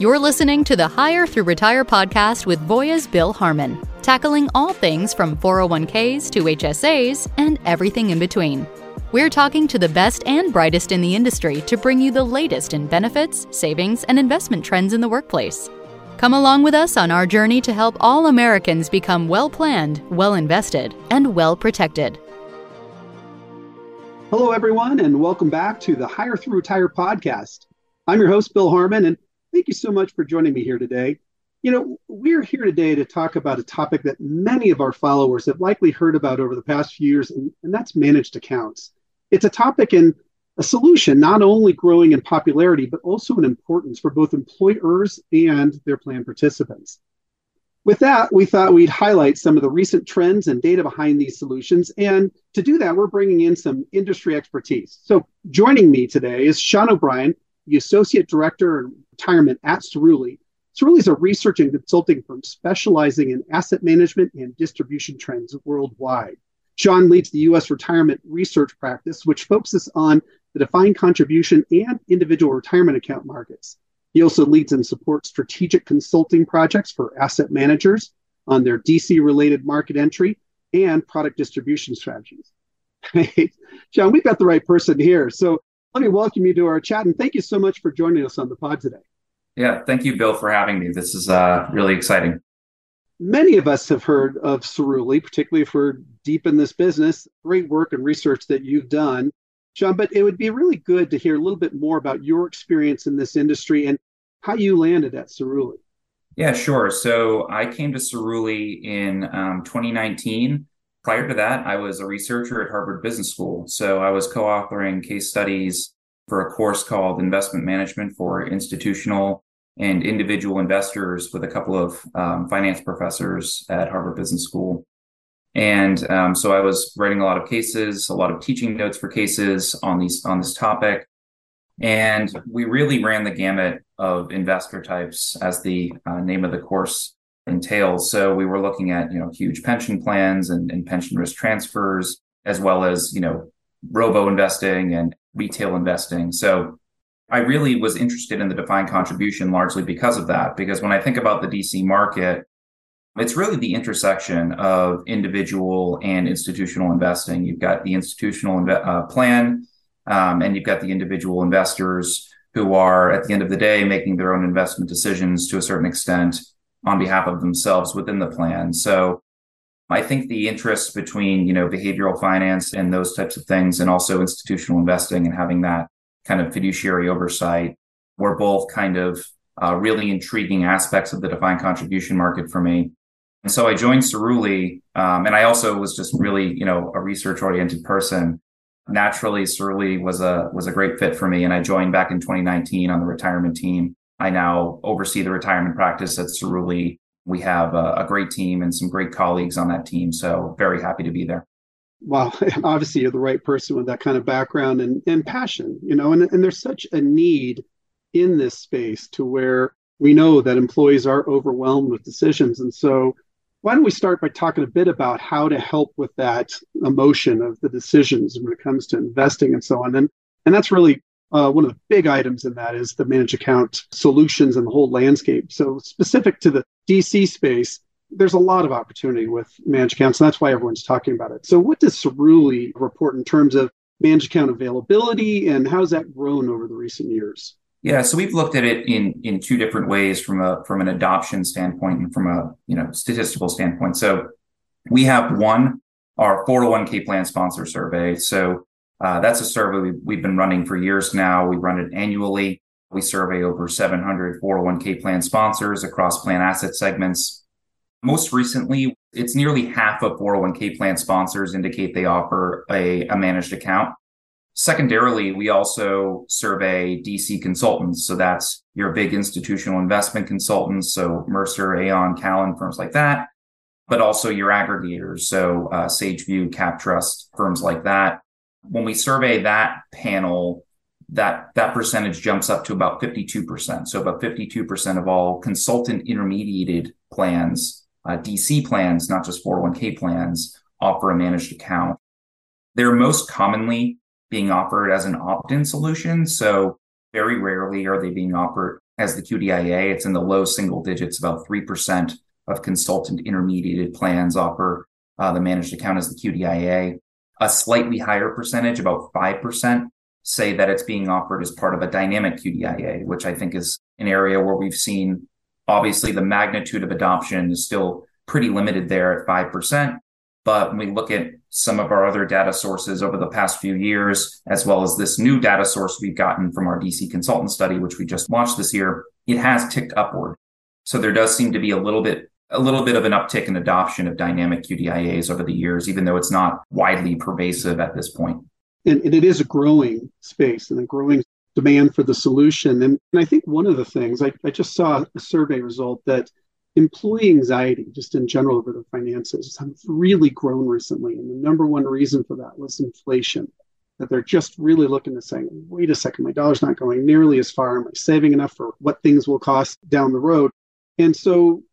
You're listening to the Hire Through Retire podcast with Voya's Bill Harmon, tackling all things from 401ks to HSAs and everything in between. We're talking to the best and brightest in the industry to bring you the latest in benefits, savings, and investment trends in the workplace. Come along with us on our journey to help all Americans become well-planned, well-invested, and well-protected. Hello, everyone, and welcome back to the Hire Through Retire podcast. I'm your host, Bill Harmon, and thank you so much for joining me here today. You know, we're here today to talk about a topic that many of our followers have likely heard about over the past few years, and that's managed accounts. It's a topic and a solution not only growing in popularity, but also in importance for both employers and their plan participants. With that, we thought we'd highlight some of the recent trends and data behind these solutions. And to do that, we're bringing in some industry expertise. So joining me today is Sean O'Brien, the Associate Director of Retirement at Cerulli. Cerulli is a research and consulting firm specializing in asset management and distribution trends worldwide. Sean leads the U.S. retirement research practice, which focuses on the defined contribution and individual retirement account markets. He also leads and supports strategic consulting projects for asset managers on their DC-related market entry and product distribution strategies. Sean, we've got the right person here. So let me welcome you to our chat, and thank you so much for joining us on the pod today. Yeah, thank you, Bill, for having me. This is really exciting. Many of us have heard of Cerulli, particularly if we're deep in this business. Great work and research that you've done, Sean, but it would be really good to hear a little bit more about your experience in this industry and how you landed at Cerulli. Yeah, sure. So I came to Cerulli in 2019. Prior to that, I was a researcher at Harvard Business School. So I was co-authoring case studies for a course called Investment Management for Institutional and Individual Investors with a couple of finance professors at Harvard Business School. And so I was writing a lot of cases, a lot of teaching notes for cases on this topic. And we really ran the gamut of investor types, as the name of the course entails. So we were looking at, you know, huge pension plans and pension risk transfers, as well as, you know, robo investing and retail investing. So I really was interested in the defined contribution largely because of that, because when I think about the DC market, it's really the intersection of individual and institutional investing. You've got the institutional plan, and you've got the individual investors who are, at the end of the day, making their own investment decisions to a certain extent on behalf of themselves within the plan. So I think the interest between, you know, behavioral finance and those types of things, and also institutional investing and having that kind of fiduciary oversight, were both kind of really intriguing aspects of the defined contribution market for me. And so I joined Cerulli, and I also was just really, you know, a research-oriented person. Naturally, Cerulli was a great fit for me, and I joined back in 2019 on the retirement team. I now oversee the retirement practice at Cerulli. We have a great team and some great colleagues on that team, so very happy to be there. Wow, obviously you're the right person with that kind of background and passion, you know, and there's such a need in this space to where we know that employees are overwhelmed with decisions. And so why don't we start by talking a bit about how to help with that emotion of the decisions when it comes to investing and so on. And that's really one of the big items in that is the managed account solutions and the whole landscape. So specific to the DC space, there's a lot of opportunity with managed accounts, and that's why everyone's talking about it. So what does Cerulli report in terms of managed account availability, and how's that grown over the recent years? Yeah, so we've looked at it in two different ways from an adoption standpoint and from a, you know, statistical standpoint. So we have our 401k plan sponsor survey. So that's a survey we've been running for years now. We run it annually. We survey over 700 401k plan sponsors across plan asset segments. Most recently, it's nearly half of 401k plan sponsors indicate they offer a managed account. Secondarily, we also survey DC consultants. So that's your big institutional investment consultants. So Mercer, Aon, Callan, firms like that, but also your aggregators. So Sageview, CapTrust, firms like that. When we survey that panel, that percentage jumps up to about 52%. So about 52% of all consultant intermediated plans, DC plans, not just 401k plans, offer a managed account. They're most commonly being offered as an opt-in solution. So very rarely are they being offered as the QDIA. It's in the low single digits. About 3% of consultant intermediated plans offer the managed account as the QDIA. A slightly higher percentage, about 5%, say that it's being offered as part of a dynamic QDIA, which I think is an area where we've seen, obviously, the magnitude of adoption is still pretty limited there at 5%. But when we look at some of our other data sources over the past few years, as well as this new data source we've gotten from our DC consultant study, which we just launched this year, it has ticked upward. So there does seem to be a little bit of an uptick in adoption of dynamic QDIAs over the years, even though it's not widely pervasive at this point. And it is a growing space and a growing demand for the solution. And I think one of the things, I just saw a survey result that employee anxiety, just in general over their finances, has really grown recently. And the number one reason for that was inflation, that they're just really looking to say, wait a second, my dollar's not going nearly as far. Am I saving enough for what things will cost down the road? And so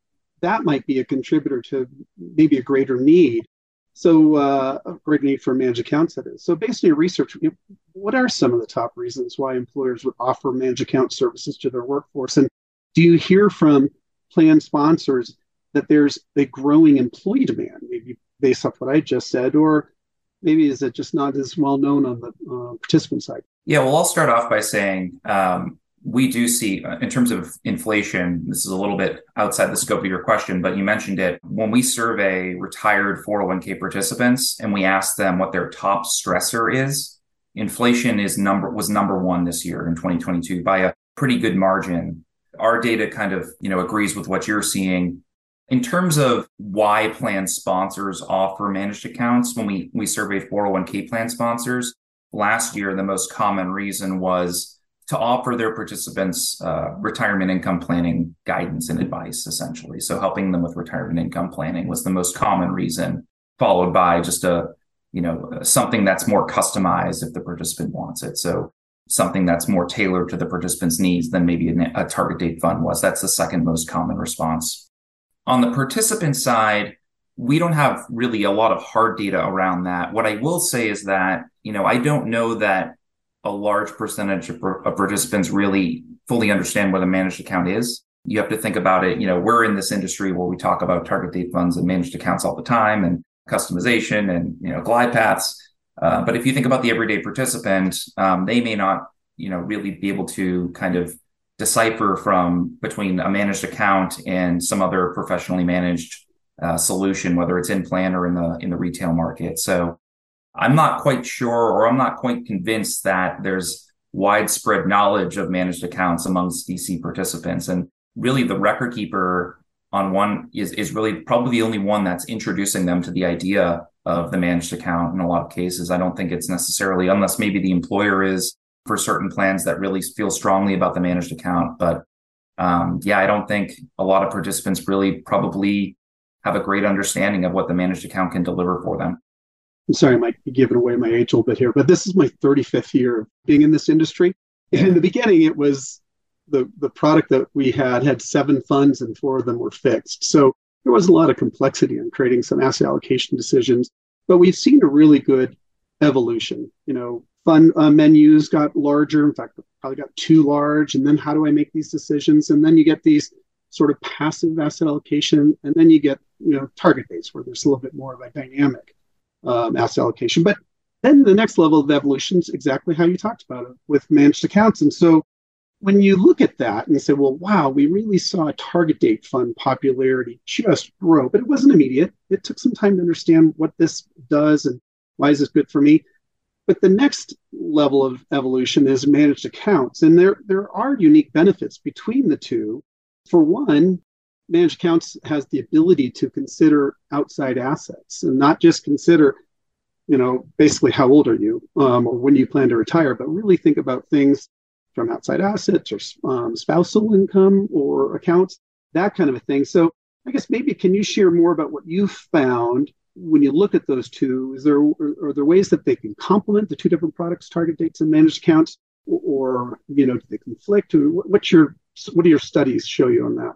that might be a contributor to maybe a greater need. So a great need for managed accounts, that is. So based on your research, what are some of the top reasons why employers would offer managed account services to their workforce? And do you hear from plan sponsors that there's a growing employee demand, maybe based off what I just said, or maybe is it just not as well known on the participant side? Yeah, well, I'll start off by saying we do see, in terms of inflation, this is a little bit outside the scope of your question, but you mentioned it. When we survey retired 401k participants and we ask them what their top stressor is, inflation was number one this year in 2022 by a pretty good margin. Our data kind of, agrees with what you're seeing. In terms of why plan sponsors offer managed accounts, when we surveyed 401k plan sponsors last year, the most common reason was to offer their participants retirement income planning guidance and advice, essentially. So helping them with retirement income planning was the most common reason, followed by just something that's more customized if the participant wants it. So something that's more tailored to the participant's needs than maybe a target date fund was. That's the second most common response. On the participant side, we don't have really a lot of hard data around that. What I will say is that, I don't know that a large percentage of participants really fully understand what a managed account is. You have to think about it. We're in this industry where we talk about target date funds and managed accounts all the time and customization and, glide paths. But if you think about the everyday participant, they may not, really be able to kind of decipher between a managed account and some other professionally managed solution, whether it's in plan or in the retail market. So I'm not quite sure, or I'm not quite convinced that there's widespread knowledge of managed accounts amongst DC participants. And really the record keeper on one is really probably the only one that's introducing them to the idea of the managed account in a lot of cases. I don't think it's necessarily, unless maybe the employer is for certain plans that really feel strongly about the managed account. But I don't think a lot of participants really probably have a great understanding of what the managed account can deliver for them. I'm sorry, I might be giving away my age a little bit here, but this is my 35th year being in this industry. And in the beginning, it was the product that we had 7 funds and 4 of them were fixed. So there was a lot of complexity in creating some asset allocation decisions, but we've seen a really good evolution. Fund menus got larger. In fact, probably got too large. And then how do I make these decisions? And then you get these sort of passive asset allocation. And then you get, target dates where there's a little bit more of a dynamic asset allocation. But then the next level of evolution is exactly how you talked about it with managed accounts. And so when you look at that and you say, well, wow, we really saw a target date fund popularity just grow, but it wasn't immediate. It took some time to understand what this does and why is this good for me. But the next level of evolution is managed accounts. And there are unique benefits between the two. For one, managed accounts has the ability to consider outside assets and not just consider, basically how old are you or when you plan to retire, but really think about things from outside assets or spousal income or accounts, that kind of a thing. So I guess maybe can you share more about what you found when you look at those two? Are there ways that they can complement the two different products, target dates and managed accounts, or do they conflict? What do your studies show you on that?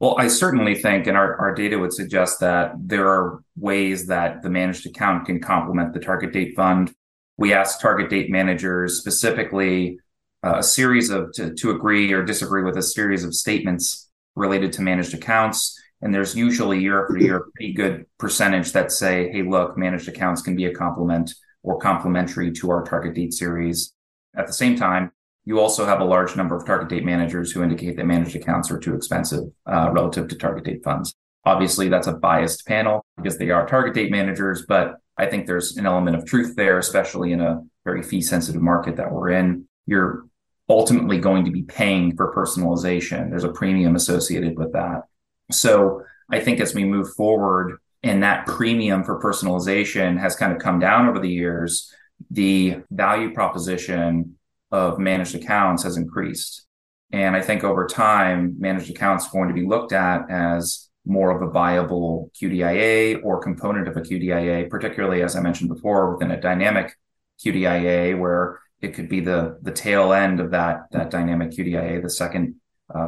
Well, I certainly think, and our data would suggest that there are ways that the managed account can complement the target date fund. We asked target date managers specifically a series of, to agree or disagree with a series of statements related to managed accounts. And there's usually year after year a pretty good percentage that say, hey, look, managed accounts can be a complement or complementary to our target date series. At the same time, you also have a large number of target date managers who indicate that managed accounts are too expensive relative to target date funds. Obviously, that's a biased panel because they are target date managers, but I think there's an element of truth there, especially in a very fee-sensitive market that we're in. You're ultimately going to be paying for personalization. There's a premium associated with that. So I think as we move forward and that premium for personalization has kind of come down over the years, the value proposition of managed accounts has increased. And I think over time, managed accounts are going to be looked at as more of a viable QDIA or component of a QDIA, particularly, as I mentioned before, within a dynamic QDIA, where it could be the tail end of that dynamic QDIA, the second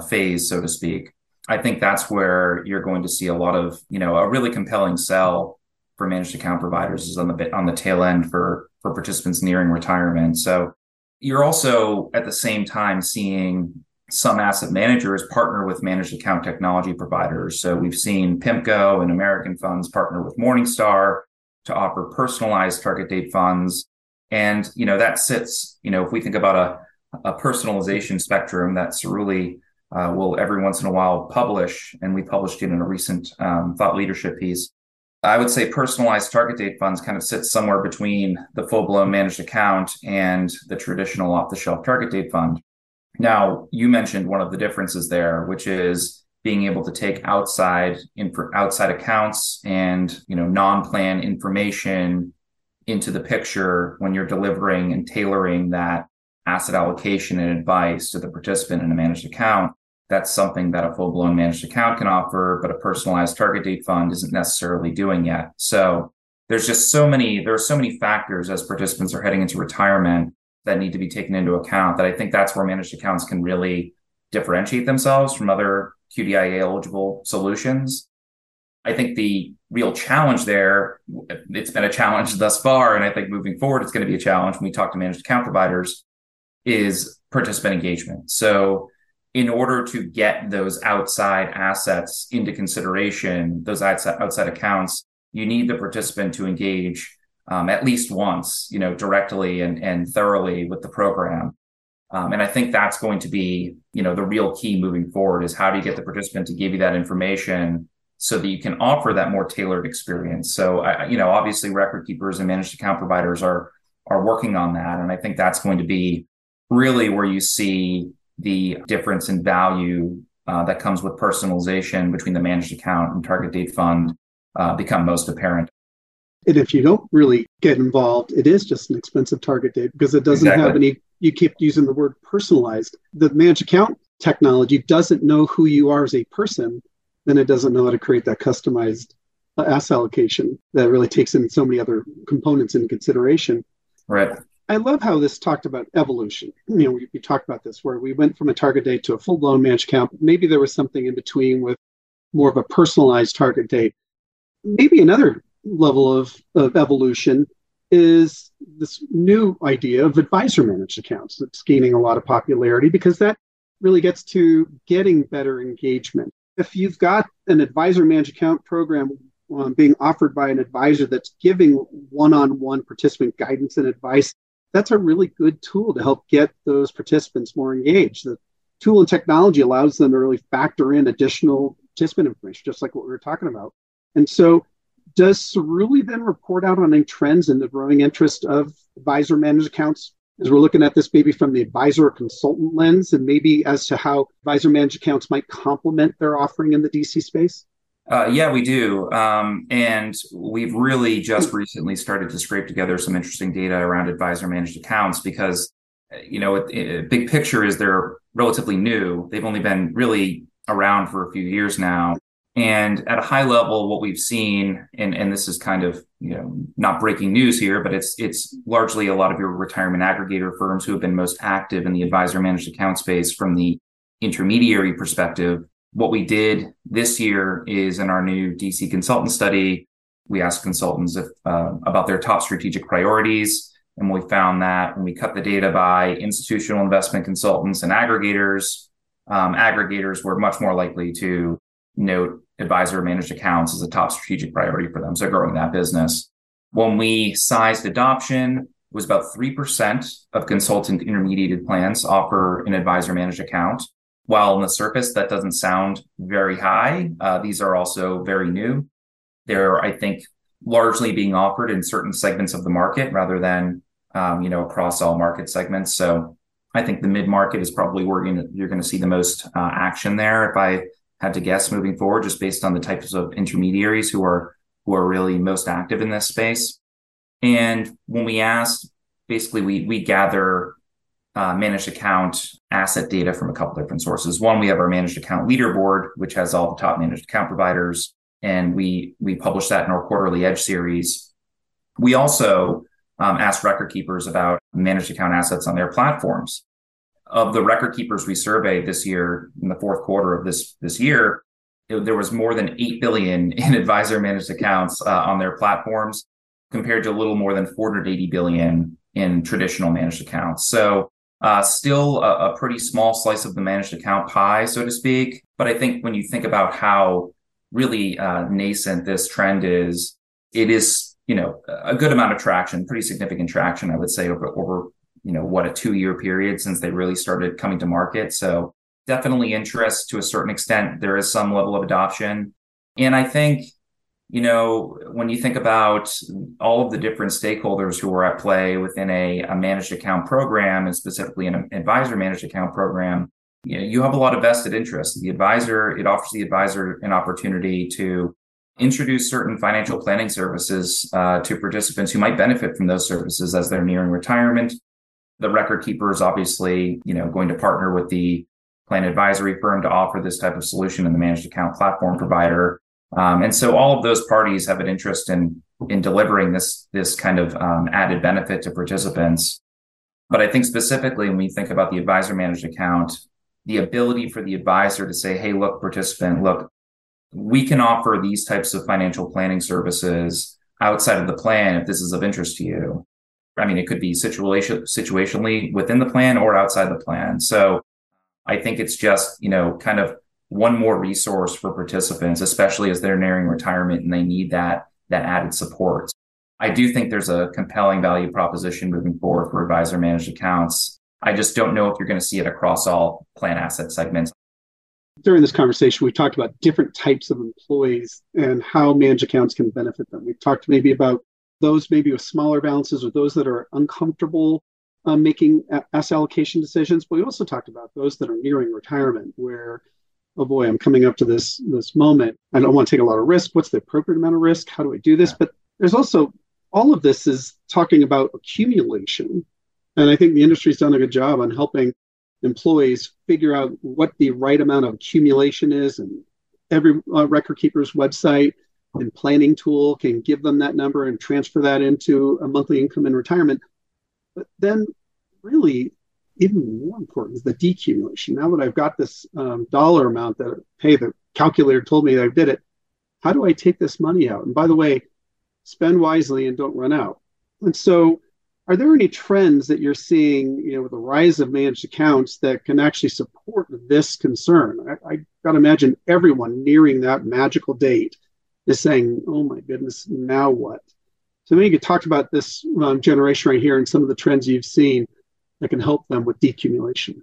phase, so to speak. I think that's where you're going to see a lot of, a really compelling sell for managed account providers is on the tail end for participants nearing retirement. So you're also at the same time seeing some asset managers partner with managed account technology providers. So we've seen PIMCO and American Funds partner with Morningstar to offer personalized target date funds. And, that sits, if we think about a personalization spectrum that Cerulli will every once in a while publish, and we published it in a recent thought leadership piece. I would say personalized target date funds kind of sits somewhere between the full-blown managed account and the traditional off-the-shelf target date fund. Now, you mentioned one of the differences there, which is being able to take outside accounts and non-plan information into the picture when you're delivering and tailoring that asset allocation and advice to the participant in a managed account. That's something that a full-blown managed account can offer, but a personalized target date fund isn't necessarily doing yet. So there's just there are so many factors as participants are heading into retirement that need to be taken into account, that I think that's where managed accounts can really differentiate themselves from other QDIA eligible solutions. I think the real challenge there, it's been a challenge thus far, and I think moving forward, it's going to be a challenge when we talk to managed account providers, is participant engagement. So in order to get those outside assets into consideration, those outside accounts, you need the participant to engage at least once, directly and thoroughly with the program. And I think that's going to be, the real key moving forward is how do you get the participant to give you that information so that you can offer that more tailored experience. So, obviously record keepers and managed account providers are working on that. And I think that's going to be really where you see the difference in value that comes with personalization between the managed account and target date fund become most apparent. And if you don't really get involved, it is just an expensive target date because it doesn't have any, you keep using the word personalized. The managed account technology doesn't know who you are as a person, then it doesn't know how to create that customized asset allocation that really takes in so many other components into consideration. Right. I love how this talked about evolution. We talked about this, where we went from a target date to a full-blown managed account. Maybe there was something in between with more of a personalized target date. Maybe another level of evolution is this new idea of advisor managed accounts that's gaining a lot of popularity, because that really gets to getting better engagement. If you've got an advisor managed account program being offered by an advisor that's giving one-on-one participant guidance and advice, that's a really good tool to help get those participants more engaged. The tool and technology allows them to really factor in additional participant information, just like what we were talking about. And so does Cerulli then report out on any trends in the growing interest of advisor managed accounts, as we're looking at this maybe from the advisor or consultant lens, and maybe as to how advisor managed accounts might complement their offering in the DC space? Yeah, we do. And we've really just recently started to scrape together some interesting data around advisor managed accounts because, big picture is they're relatively new. They've only been really around for a few years now. And at a high level, what we've seen, and this is kind of, not breaking news here, but it's largely a lot of your retirement aggregator firms who have been most active in the advisor managed account space from the intermediary perspective. What we did this year is in our new DC consultant study, we asked consultants about their top strategic priorities And we found that when we cut the data by institutional investment consultants and aggregators, aggregators were much more likely to note advisor-managed accounts as a top strategic priority for them, so growing that business. When we sized adoption, it was about 3% of consultant intermediated plans offer an advisor-managed account. While on the surface, that doesn't sound very high. These are also very new. They're, I think, largely being offered in certain segments of the market rather than, across all market segments. So I think the mid-market is probably where you're going to see the most action there, if I had to guess, moving forward, just based on the types of intermediaries who are really most active in this space. And when we asked, basically, we gather managed account asset data from a couple different sources. One, we have our managed account leaderboard, which has all the top managed account providers, and we publish that in our quarterly Edge series. We also asked record keepers about managed account assets on their platforms. Of the record keepers we surveyed this year, in the fourth quarter of this year, there was more than 8 billion in advisor managed accounts on their platforms, compared to a little more than 480 billion in traditional managed accounts. So still a pretty small slice of the managed account pie, so to speak. But I think when you think about how really nascent this trend is, it is, a good amount of traction, pretty significant traction, I would say, over a 2-year period since they really started coming to market. So definitely interest to a certain extent. There is some level of adoption. And I think, when you think about all of the different stakeholders who are at play within a managed account program, and specifically an advisor managed account program, you have a lot of vested interest. It offers the advisor an opportunity to introduce certain financial planning services to participants who might benefit from those services as they're nearing retirement. The record keeper is obviously, going to partner with the plan advisory firm to offer this type of solution, and the managed account platform provider. And so all of those parties have an interest in delivering this kind of added benefit to participants. But I think specifically when we think about the advisor managed account, the ability for the advisor to say, hey, look, participant, look, we can offer these types of financial planning services outside of the plan if this is of interest to you. I mean, it could be situationally within the plan or outside the plan. So I think it's just, kind of one more resource for participants, especially as they're nearing retirement and they need that added support. I do think there's a compelling value proposition moving forward for advisor managed accounts. I just don't know if you're going to see it across all plan asset segments. During this conversation, we talked about different types of employees and how managed accounts can benefit them. We've talked maybe about those maybe with smaller balances or those that are uncomfortable making asset allocation decisions. But we also talked about those that are nearing retirement where, oh boy, I'm coming up to this moment. I don't want to take a lot of risk. What's the appropriate amount of risk? How do I do this? But there's also, all of this is talking about accumulation. And I think the industry's done a good job on helping employees figure out what the right amount of accumulation is. And every record keeper's website and planning tool can give them that number and transfer that into a monthly income in retirement. But then really, even more important is the decumulation. Now that I've got this dollar amount that, hey, the calculator told me that I did it, how do I take this money out? And by the way, spend wisely and don't run out. And so are there any trends that you're seeing, with the rise of managed accounts that can actually support this concern? I got to imagine everyone nearing that magical date is saying, oh my goodness, now what? So maybe you could talk about this generation right here and some of the trends you've seen that can help them with decumulation.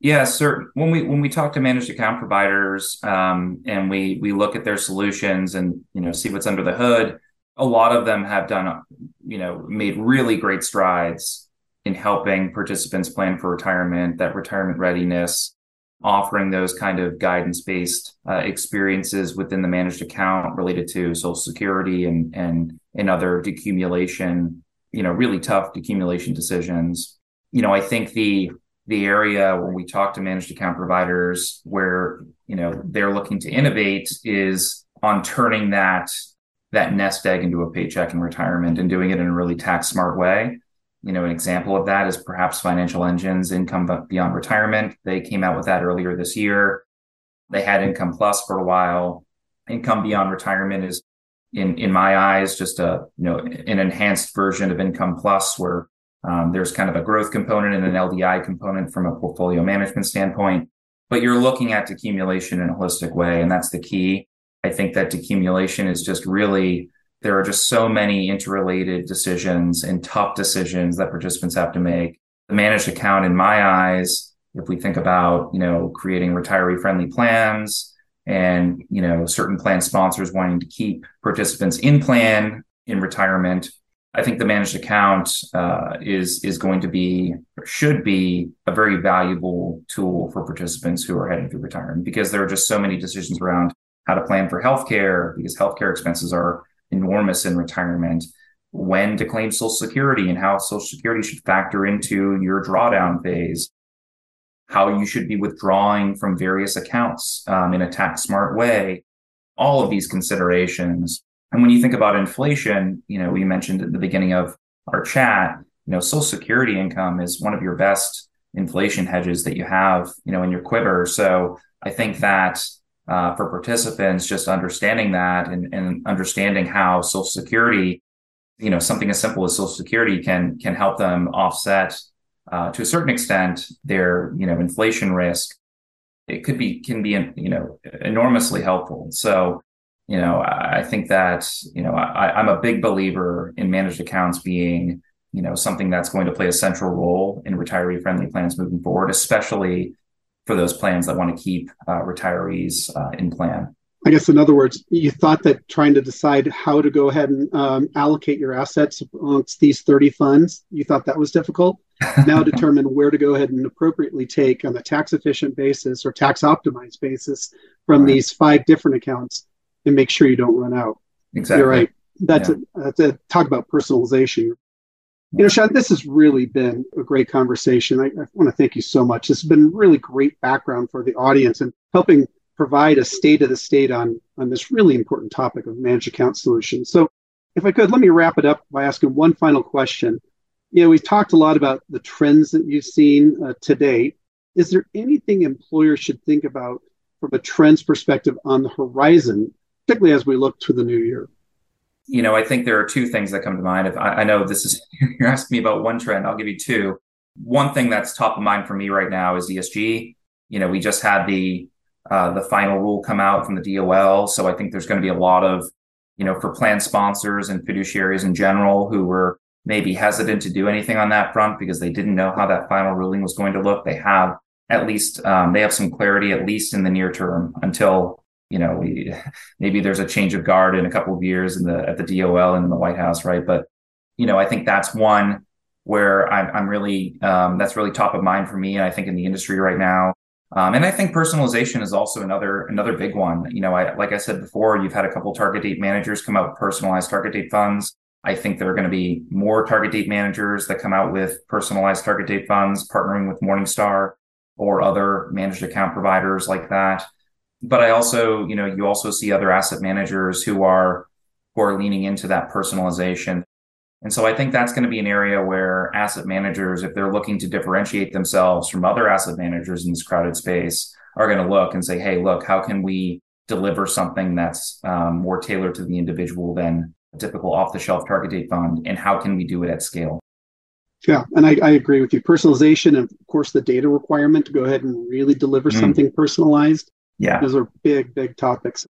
Yeah, sir. When we talk to managed account providers and we look at their solutions and see what's under the hood, a lot of them have done made really great strides in helping participants plan for retirement, that retirement readiness, offering those kind of guidance-based experiences within the managed account related to Social Security and other decumulation, really tough decumulation decisions. I think the area when we talk to managed account providers where, they're looking to innovate is on turning that nest egg into a paycheck in retirement and doing it in a really tax-smart way. An example of that is perhaps Financial Engines, Income Beyond Retirement. They came out with that earlier this year. They had Income Plus for a while. Income Beyond Retirement is in my eyes, just an enhanced version of Income Plus, where there's kind of a growth component and an LDI component from a portfolio management standpoint. But you're looking at decumulation in a holistic way, and that's the key. I think that decumulation is just really, there are just so many interrelated decisions and tough decisions that participants have to make. The managed account, in my eyes, if we think about, creating retiree-friendly plans and, certain plan sponsors wanting to keep participants in plan in retirement, I think the managed account is going to be, or should be, a very valuable tool for participants who are heading through retirement, because there are just so many decisions around how to plan for healthcare, because healthcare expenses are enormous in retirement, when to claim Social Security and how Social Security should factor into your drawdown phase, how you should be withdrawing from various accounts in a tax-smart way, all of these considerations. And when you think about inflation, we mentioned at the beginning of our chat, Social Security income is one of your best inflation hedges that you have, in your quiver. So I think that for participants, just understanding that and understanding how Social Security, something as simple as Social Security can help them offset to a certain extent their, inflation risk, it can be, enormously helpful. So, I think that, I'm a big believer in managed accounts being, something that's going to play a central role in retiree-friendly plans moving forward, especially for those plans that want to keep retirees in plan. I guess, in other words, you thought that trying to decide how to go ahead and allocate your assets amongst these 30 funds, you thought that was difficult. Now determine where to go ahead and appropriately take on a tax-efficient basis or tax-optimized basis from these 5 different accounts, and make sure you don't run out. Exactly. You're right. That's talk about personalization. Sean, this has really been a great conversation. I want to thank you so much. This has been really great background for the audience and helping provide a state of the state on this really important topic of managed account solutions. So if I could, let me wrap it up by asking one final question. We've talked a lot about the trends that you've seen today. Is there anything employers should think about from a trends perspective on the horizon, particularly as we look to the new year? I think there are 2 things that come to mind. If I know this is, you're asking me about one trend, I'll give you 2. One thing that's top of mind for me right now is ESG. We just had the final rule come out from the DOL. So I think there's going to be a lot of, for plan sponsors and fiduciaries in general who were maybe hesitant to do anything on that front because they didn't know how that final ruling was going to look. They have at least, they have some clarity, at least in the near term, until maybe there's a change of guard in a couple of years at the DOL and in the White House, right? But I think that's one where I'm really that's really top of mind for me, and I think in the industry right now. And I think personalization is also another big one. Like I said before, you've had a couple target date managers come out with personalized target date funds. I think there are going to be more target date managers that come out with personalized target date funds, partnering with Morningstar or other managed account providers like that. But I also, you also see other asset managers who are leaning into that personalization. And so I think that's going to be an area where asset managers, if they're looking to differentiate themselves from other asset managers in this crowded space, are going to look and say, hey, look, how can we deliver something that's more tailored to the individual than a typical off-the-shelf target date fund? And how can we do it at scale? Yeah, and I agree with you. Personalization and, of course, the data requirement to go ahead and really deliver something personalized. Yeah. Those are big, big topics.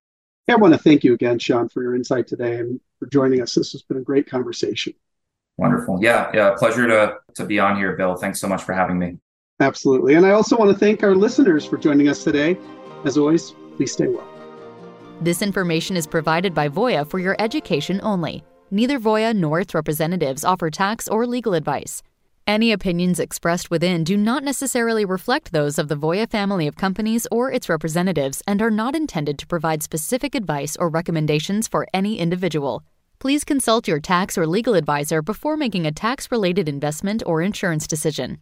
I want to thank you again, Sean, for your insight today and for joining us. This has been a great conversation. Wonderful. Yeah. Pleasure to be on here, Bill. Thanks so much for having me. Absolutely. And I also want to thank our listeners for joining us today. As always, please stay well. This information is provided by Voya for your education only. Neither Voya nor its representatives offer tax or legal advice. Any opinions expressed within do not necessarily reflect those of the Voya family of companies or its representatives and are not intended to provide specific advice or recommendations for any individual. Please consult your tax or legal advisor before making a tax-related investment or insurance decision.